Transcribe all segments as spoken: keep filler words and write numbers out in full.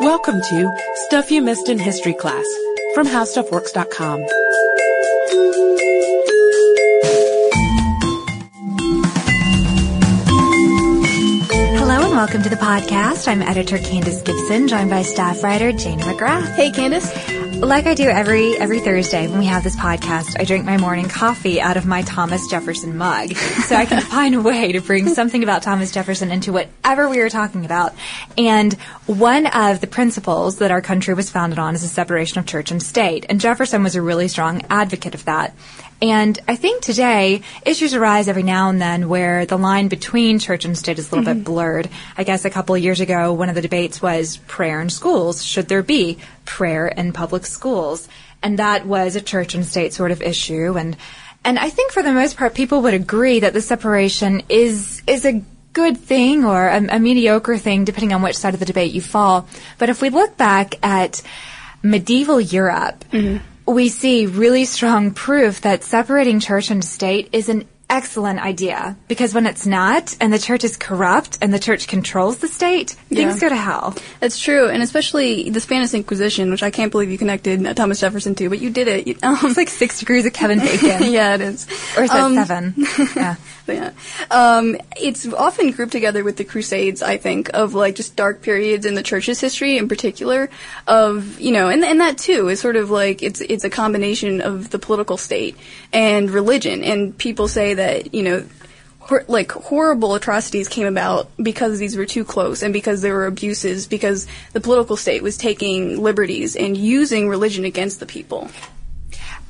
Welcome to Stuff You Missed in History Class from How Stuff Works dot com. Hello and welcome to the podcast. I'm editor Candace Gibson, joined by staff writer Jane McGrath. Hey, Candace. Like I do every every Thursday when we have this podcast, I drink my morning coffee out of my Thomas Jefferson mug so I can find a way to bring something about Thomas Jefferson into whatever we are talking about. And one of the principles that our country was founded on is the separation of church and state. And Jefferson was a really strong advocate of that. And I think today, issues arise every now and then where the line between church and state is a little mm-hmm. bit blurred. I guess a couple of years ago, one of the debates was prayer in schools. Should there be prayer in public schools? And that was a church and state sort of issue. And and I think for the most part, people would agree that the separation is is a good thing or a, a mediocre thing, depending on which side of the debate you fall. But if we look back at medieval Europe, mm-hmm. we see really strong proof that separating church and state is an excellent idea, because when it's not and the church is corrupt and the church controls the state, things yeah. go to hell. That's true, and especially the Spanish Inquisition, which I can't believe you connected Thomas Jefferson to, but you did it. Um, it's like six degrees of Kevin Bacon. Yeah, it is. Or is that um, seven? Yeah. yeah. Um, it's often grouped together with the Crusades, I think, of like just dark periods in the church's history in particular, of, you know, and, and that too is sort of like it's, it's a combination of the political state and religion, and people say that that, you know, hor- like horrible atrocities came about because these were too close and because there were abuses, because the political state was taking liberties and using religion against the people.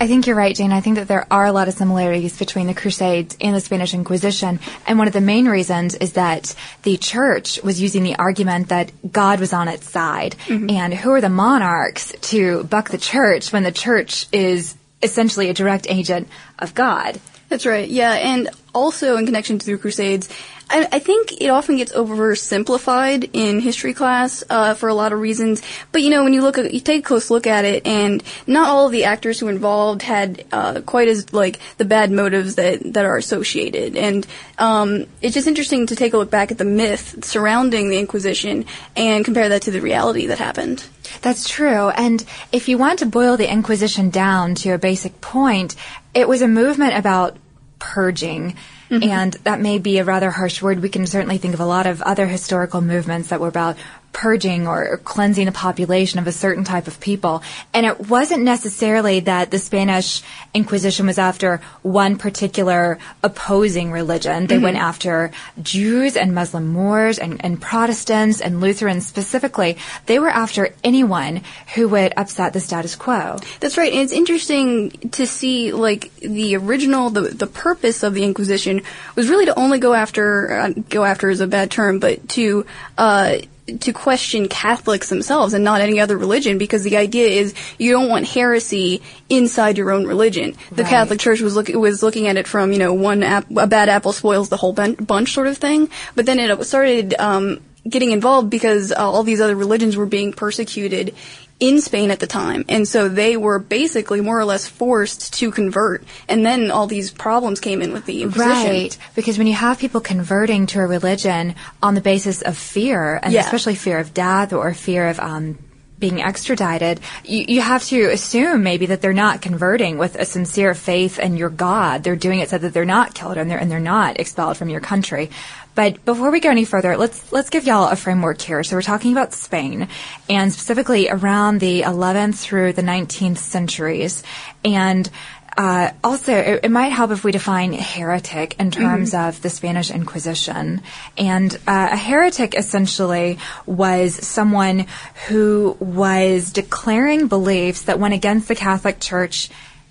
I think you're right, Jane. I think that there are a lot of similarities between the Crusades and the Spanish Inquisition. And one of the main reasons is that the church was using the argument that God was on its side. Mm-hmm. And who are the monarchs to buck the church when the church is essentially a direct agent of God? That's right, yeah, and also in connection to the Crusades, I, I think it often gets oversimplified in history class uh, for a lot of reasons. But, you know, when you look at, you take a close look at it, and not all of the actors who involved had uh, quite as, like, the bad motives that, that are associated. And um, it's just interesting to take a look back at the myth surrounding the Inquisition and compare that to the reality that happened. That's true, and if you want to boil the Inquisition down to a basic point, it was a movement about purging, mm-hmm. and that may be a rather harsh word. We can certainly think of a lot of other historical movements that were about purging or, or cleansing the population of a certain type of people. And it wasn't necessarily that the Spanish Inquisition was after one particular opposing religion. They mm-hmm. went after Jews and Muslim Moors and, and Protestants and Lutherans specifically. They were after anyone who would upset the status quo. That's right. And it's interesting to see, like, the original, the, the purpose of the Inquisition was really to only go after, uh, go after is a bad term, but to, uh, to question Catholics themselves and not any other religion, because the idea is you don't want heresy inside your own religion. The right. Catholic Church was, look, was looking at it from, you know, one ap- a bad apple spoils the whole bun- bunch sort of thing. But then it started um, getting involved because uh, all these other religions were being persecuted in Spain at the time. And so they were basically more or less forced to convert. And then all these problems came in with the Inquisition. Right. Because when you have people converting to a religion on the basis of fear, and yeah. especially fear of death or fear of um, being extradited, you, you have to assume maybe that they're not converting with a sincere faith in your God. They're doing it so that they're not killed and they're, and they're not expelled from your country. But before we go any further, let's let's give y'all a framework here. So we're talking about Spain, and specifically around the eleventh through the nineteenth centuries. And uh, also, it, it might help if we define heretic in terms mm-hmm. of the Spanish Inquisition. And uh, a heretic essentially was someone who was declaring beliefs that went against the Catholic Church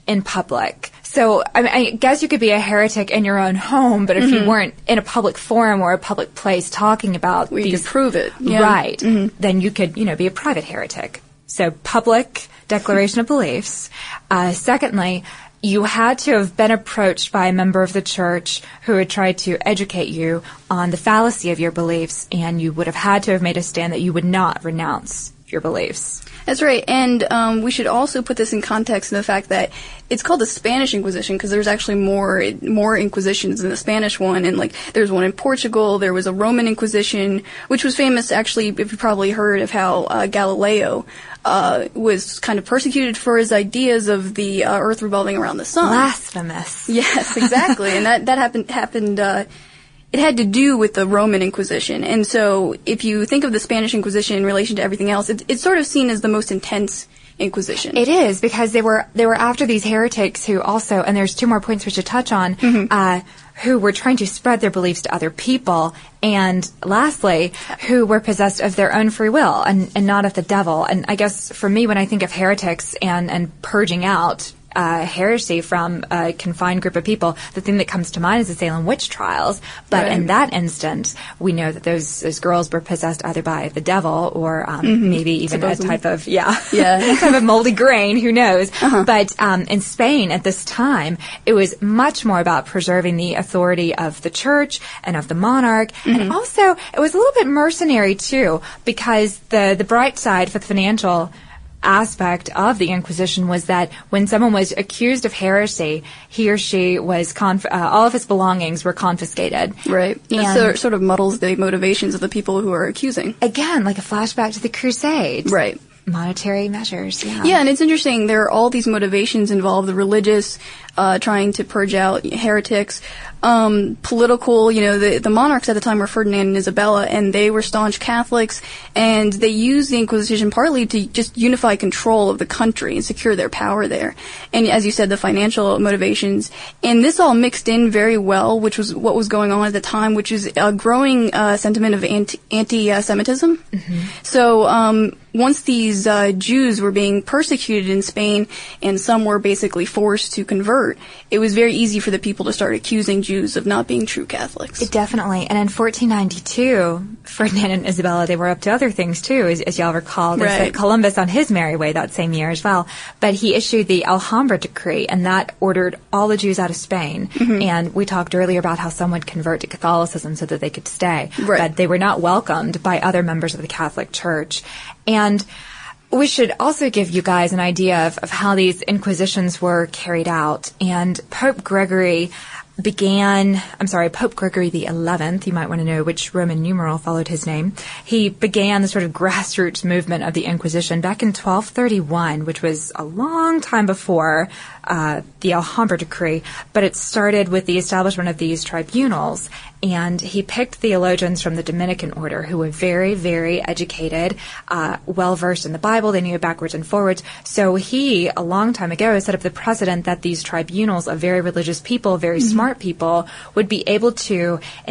in public. So I, mean, I guess you could be a heretic in your own home, but if mm-hmm. you weren't in a public forum or a public place talking about we these, could prove it, yeah. right? Mm-hmm. Then you could, you know, be a private heretic. So public declaration of beliefs. Uh, secondly, you had to have been approached by a member of the church who had tried to educate you on the fallacy of your beliefs, and you would have had to have made a stand that you would not renounce. your beliefs. That's right. And um, we should also put this in context in the fact that it's called the Spanish Inquisition because there's actually more more inquisitions than the Spanish one. And, like, there's one in Portugal. There was a Roman Inquisition, which was famous, actually, if you probably heard of how uh, Galileo uh, was kind of persecuted for his ideas of the uh, Earth revolving around the sun. Blasphemous. Yes, exactly. And that, that happened... happened uh, It had to do with the Roman Inquisition. And so if you think of the Spanish Inquisition in relation to everything else, it's, it's sort of seen as the most intense Inquisition. It is, because they were they were after these heretics who also, and there's two more points we should touch on, mm-hmm. uh, who were trying to spread their beliefs to other people, and lastly, who were possessed of their own free will and, and not of the devil. And I guess for me, when I think of heretics and, and purging out Uh, heresy from a confined group of people, the thing that comes to mind is the Salem witch trials. But right. in that instance, we know that those, those girls were possessed either by the devil or um, mm-hmm. maybe even Supposedly. a type of yeah, yeah. type of moldy grain. Who knows? Uh-huh. But um, in Spain at this time, it was much more about preserving the authority of the church and of the monarch, mm-hmm. and also it was a little bit mercenary too, because the the bright side for the financial aspect of the Inquisition was that when someone was accused of heresy, he or she was conf- uh, all of his belongings were confiscated. Right. And so it sort of muddles the motivations of the people who are accusing. Again, like a flashback to the Crusades. Right. Monetary measures. Yeah. Yeah, and it's interesting. There are all these motivations involved: the religious, uh, trying to purge out heretics, um, political. You know, the the monarchs at the time were Ferdinand and Isabella, and they were staunch Catholics, and they used the Inquisition partly to just unify control of the country and secure their power there. And as you said, the financial motivations, and this all mixed in very well, which was what was going on at the time, which is a growing uh, sentiment of anti- anti-Semitism. Mm-hmm. So um, once these Uh, Jews were being persecuted in Spain, and some were basically forced to convert, it was very easy for the people to start accusing Jews of not being true Catholics. It definitely. And in fourteen ninety-two, Ferdinand and Isabella, they were up to other things too, as, as y'all recall. They right. sent Columbus on his merry way that same year as well. But he issued the Alhambra decree, and that ordered all the Jews out of Spain. Mm-hmm. And we talked earlier about how some would convert to Catholicism so that they could stay. Right. But they were not welcomed by other members of the Catholic Church. And we should also give you guys an idea of, of how these inquisitions were carried out. And Pope Gregory began, I'm sorry, Pope Gregory the eleventh, you might want to know which Roman numeral followed his name. He began the sort of grassroots movement of the Inquisition back in twelve thirty-one, which was a long time before uh, the Alhambra decree, but it started with the establishment of these tribunals. And he picked theologians from the Dominican order who were very, very educated, uh, well-versed in the Bible. They knew it backwards and forwards. So he, a long time ago, set up the precedent that these tribunals of very religious people, very mm-hmm. smart people, would be able to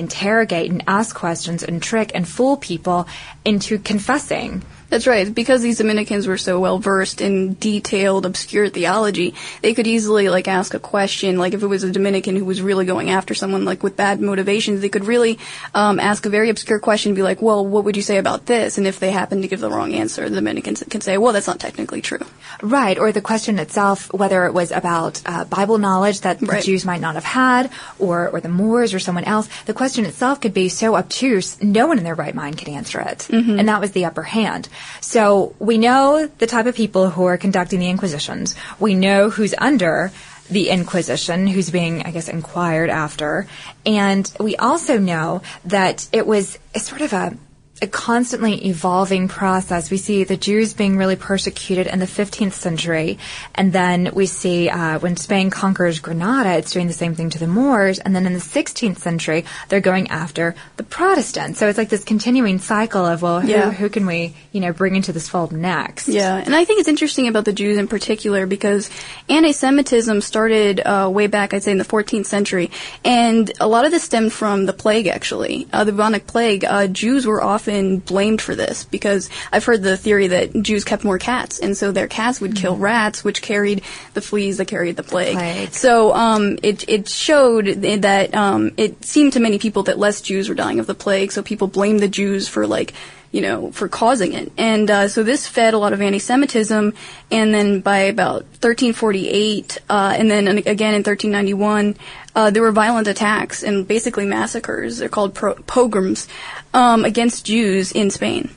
interrogate and ask questions and trick and fool people into confessing. That's right. Because these Dominicans were so well-versed in detailed, obscure theology, they could easily, like, ask a question. Like, if it was a Dominican who was really going after someone, like, with bad motivations, they could really um, ask a very obscure question and be like, well, what would you say about this? And if they happen to give the wrong answer, the Dominicans can say, well, that's not technically true. Right. Or the question itself, whether it was about uh, Bible knowledge that right. the Jews might not have had, or, or the Moors or someone else, the question itself could be so obtuse, no one in their right mind could answer it. Mm-hmm. And that was the upper hand. So we know the type of people who are conducting the inquisitions. We know who's under the Inquisition, who's being, I guess, inquired after. And we also know that it was sort of a, a constantly evolving process. We see the Jews being really persecuted in the fifteenth century. And then we see uh, when Spain conquers Granada, it's doing the same thing to the Moors. And then in the sixteenth century, they're going after the Protestants. So it's like this continuing cycle of, well, who, yeah. who can we, you know, bring into this fold next? Yeah. And I think it's interesting about the Jews in particular because anti-Semitism started uh, way back, I'd say, in the fourteenth century. And a lot of this stemmed from the plague, actually. Uh, the Bubonic Plague. Uh, Jews were often And blamed for this because I've heard the theory that Jews kept more cats, and so their cats would mm-hmm. kill rats, which carried the fleas that carried the plague. The plague. So um, it it showed that um, it seemed to many people that less Jews were dying of the plague, so people blamed the Jews for like. you know, for causing it. And uh, so this fed a lot of anti-Semitism, and then by about thirteen forty-eight, uh, and then again in thirteen ninety-one, uh, there were violent attacks and basically massacres, they're called pro- pogroms, um, against Jews in Spain.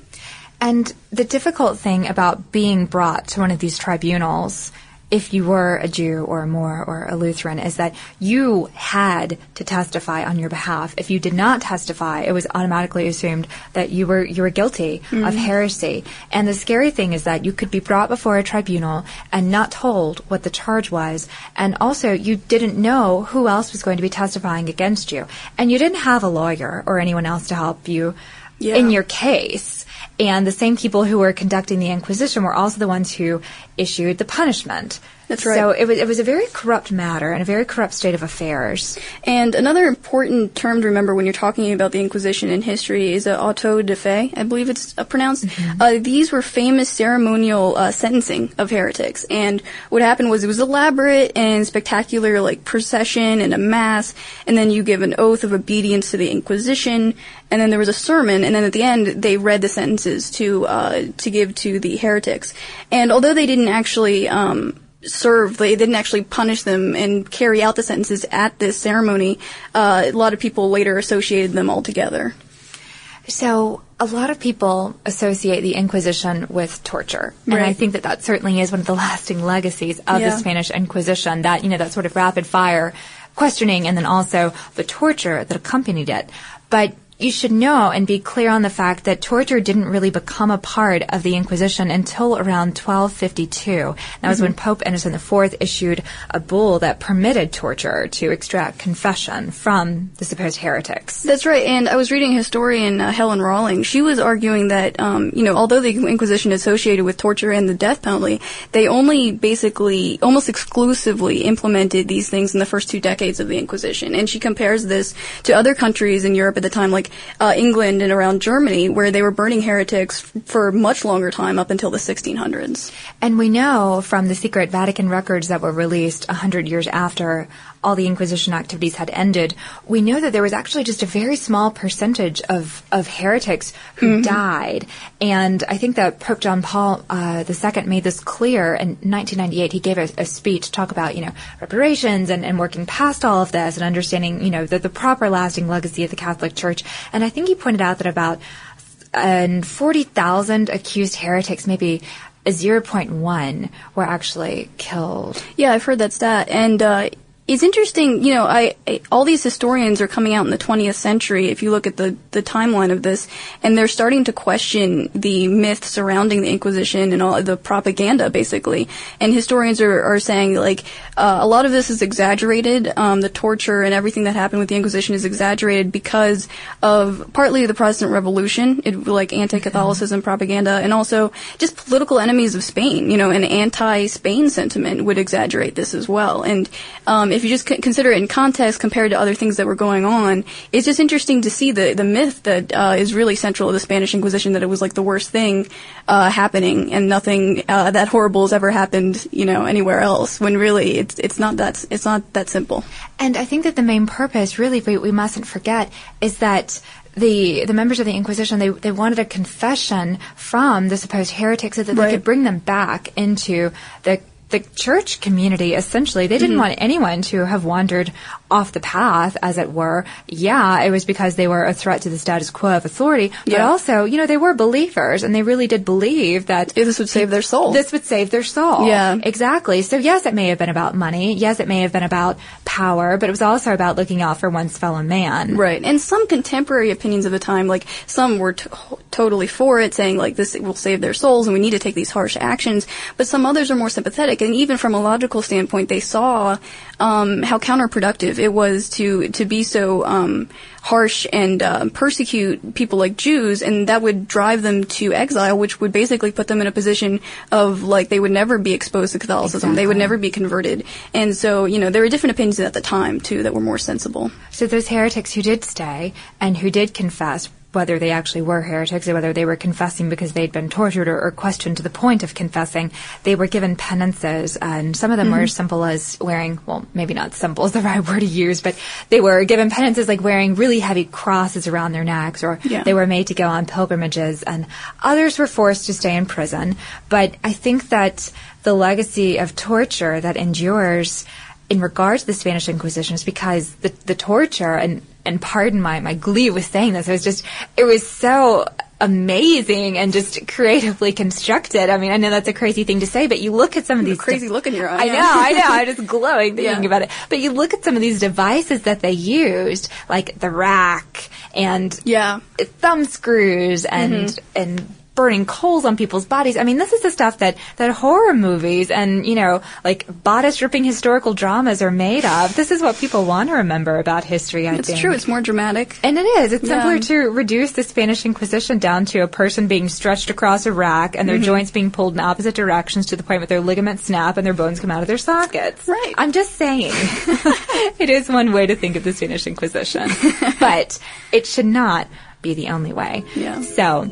And the difficult thing about being brought to one of these tribunals, if you were a Jew or a Moor or a Lutheran, is that you had to testify on your behalf. If you did not testify, it was automatically assumed that you were you were guilty mm. of heresy. And the scary thing is that you could be brought before a tribunal and not told what the charge was, and also you didn't know who else was going to be testifying against you. And you didn't have a lawyer or anyone else to help you yeah. in your case. And the same people who were conducting the Inquisition were also the ones who issued the punishment. That's right. So it was, it was a very corrupt matter and a very corrupt state of affairs. And another important term to remember when you're talking about the Inquisition in history is uh, auto de fe, I believe it's pronounced. Mm-hmm. Uh, these were famous ceremonial uh, sentencing of heretics. And what happened was it was elaborate and spectacular, like procession and a mass. And then you give an oath of obedience to the Inquisition. And then there was a sermon. And then at the end, they read the sentences to uh, to give to the heretics. And although they didn't actually... Um, serve, they didn't actually punish them and carry out the sentences at this ceremony. Uh, a lot of people later associated them all together. So a lot of people associate the Inquisition with torture. Right. And I think that that certainly is one of the lasting legacies of yeah. the Spanish Inquisition, that, you know, that sort of rapid fire questioning and then also the torture that accompanied it. But you should know and be clear on the fact that torture didn't really become a part of the Inquisition until around twelve fifty-two. That was mm-hmm. when Pope Innocent the Fourth issued a bull that permitted torture to extract confession from the supposed heretics. That's right. And I was reading historian uh, Helen Rawling. She was arguing that, um, you know, although the Inquisition associated with torture and the death penalty, they only basically, almost exclusively implemented these things in the first two decades of the Inquisition. And she compares this to other countries in Europe at the time, like Uh, England and around Germany, where they were burning heretics f- for much longer time, up until the sixteen hundreds. And we know from the secret Vatican records that were released one hundred years after all the Inquisition activities had ended, we know that there was actually just a very small percentage of, of heretics who mm-hmm. died. And I think that Pope John Paul uh, the Second made this clear in nineteen ninety-eight. He gave a, a speech to talk about, you know, reparations and, and working past all of this and understanding, you know, the, the proper lasting legacy of the Catholic Church. And I think he pointed out that about uh, forty thousand accused heretics, maybe zero point one, were actually killed. Yeah, I've heard that stat. And, uh, It's interesting, you know, I, I, all these historians are coming out in the twentieth century, if you look at the, the timeline of this, and they're starting to question the myth surrounding the Inquisition and all the propaganda, basically. And historians are, are saying, like, uh, a lot of this is exaggerated. Um, the torture and everything that happened with the Inquisition is exaggerated because of partly the Protestant Revolution, it, like anti-Catholicism propaganda, and also just political enemies of Spain, you know, an anti-Spain sentiment would exaggerate this as well. And, um, if you just consider it in context compared to other things that were going on, it's just interesting to see the, the myth that uh, is really central to the Spanish Inquisition, that it was like the worst thing uh, happening and nothing uh, that horrible has ever happened, you know, anywhere else, when really it's it's not that it's not that simple. And I think that the main purpose, really, we, we mustn't forget, is that The, the members of the Inquisition, they, they wanted a confession from the supposed heretics so that right. they could bring them back into the the church community, essentially. They didn't mm-hmm. want anyone to have wandered off the path, as it were. Yeah, it was because they were a threat to the status quo of authority, but yeah. also, you know, they were believers, and they really did believe that... Yeah, this would save their soul. This would save their soul. Yeah. Exactly. So, yes, it may have been about money. Yes, it may have been about power, but it was also about looking out for one's fellow man. Right. And some contemporary opinions of the time, like, some were t- totally for it, saying, like, this will save their souls, and we need to take these harsh actions, but some others are more sympathetic. And even from a logical standpoint, they saw um, how counterproductive it was to to be so um, harsh and uh, persecute people like Jews, and that would drive them to exile, which would basically put them in a position of, like, they would never be exposed to Catholicism. Exactly. They would never be converted. And so, you know, there were different opinions at the time, too, that were more sensible. So those heretics who did stay and who did confess, whether they actually were heretics or whether they were confessing because they'd been tortured or, or questioned to the point of confessing, they were given penances, and some of them mm-hmm. were as simple as wearing, well, maybe not simple is the right word to use, but they were given penances like wearing really heavy crosses around their necks, or yeah. they were made to go on pilgrimages, and others were forced to stay in prison. But I think that the legacy of torture that endures in regards to the Spanish Inquisition is because the, the torture and And pardon my, my glee with saying this. It was just, it was so amazing and just creatively constructed. I mean, I know that's a crazy thing to say, but you look at some of these... Crazy di- look in your eye. I know, I know. I'm just glowing thinking yeah. about it. But you look at some of these devices that they used, like the rack and yeah. thumb screws and mm-hmm. and burning coals on people's bodies. I mean, this is the stuff that, that horror movies and, you know, like bodice-ripping historical dramas are made of. This is what people want to remember about history, I it's think. It's true. It's more dramatic. And it is. It's yeah. simpler to reduce the Spanish Inquisition down to a person being stretched across a rack and their mm-hmm. joints being pulled in opposite directions to the point where their ligaments snap and their bones come out of their sockets. Right. I'm just saying. It is one way to think of the Spanish Inquisition. But it should not be the only way. Yeah. So,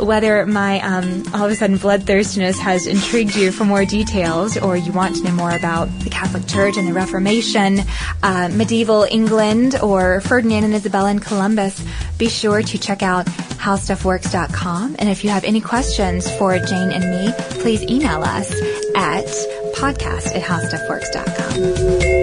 whether my um, all of a sudden bloodthirstiness has intrigued you for more details, or you want to know more about the Catholic Church and the Reformation, uh, medieval England, or Ferdinand and Isabella and Columbus, be sure to check out how stuff works dot com. And if you have any questions for Jane and me, please email us at podcast at howstuffworks dot com.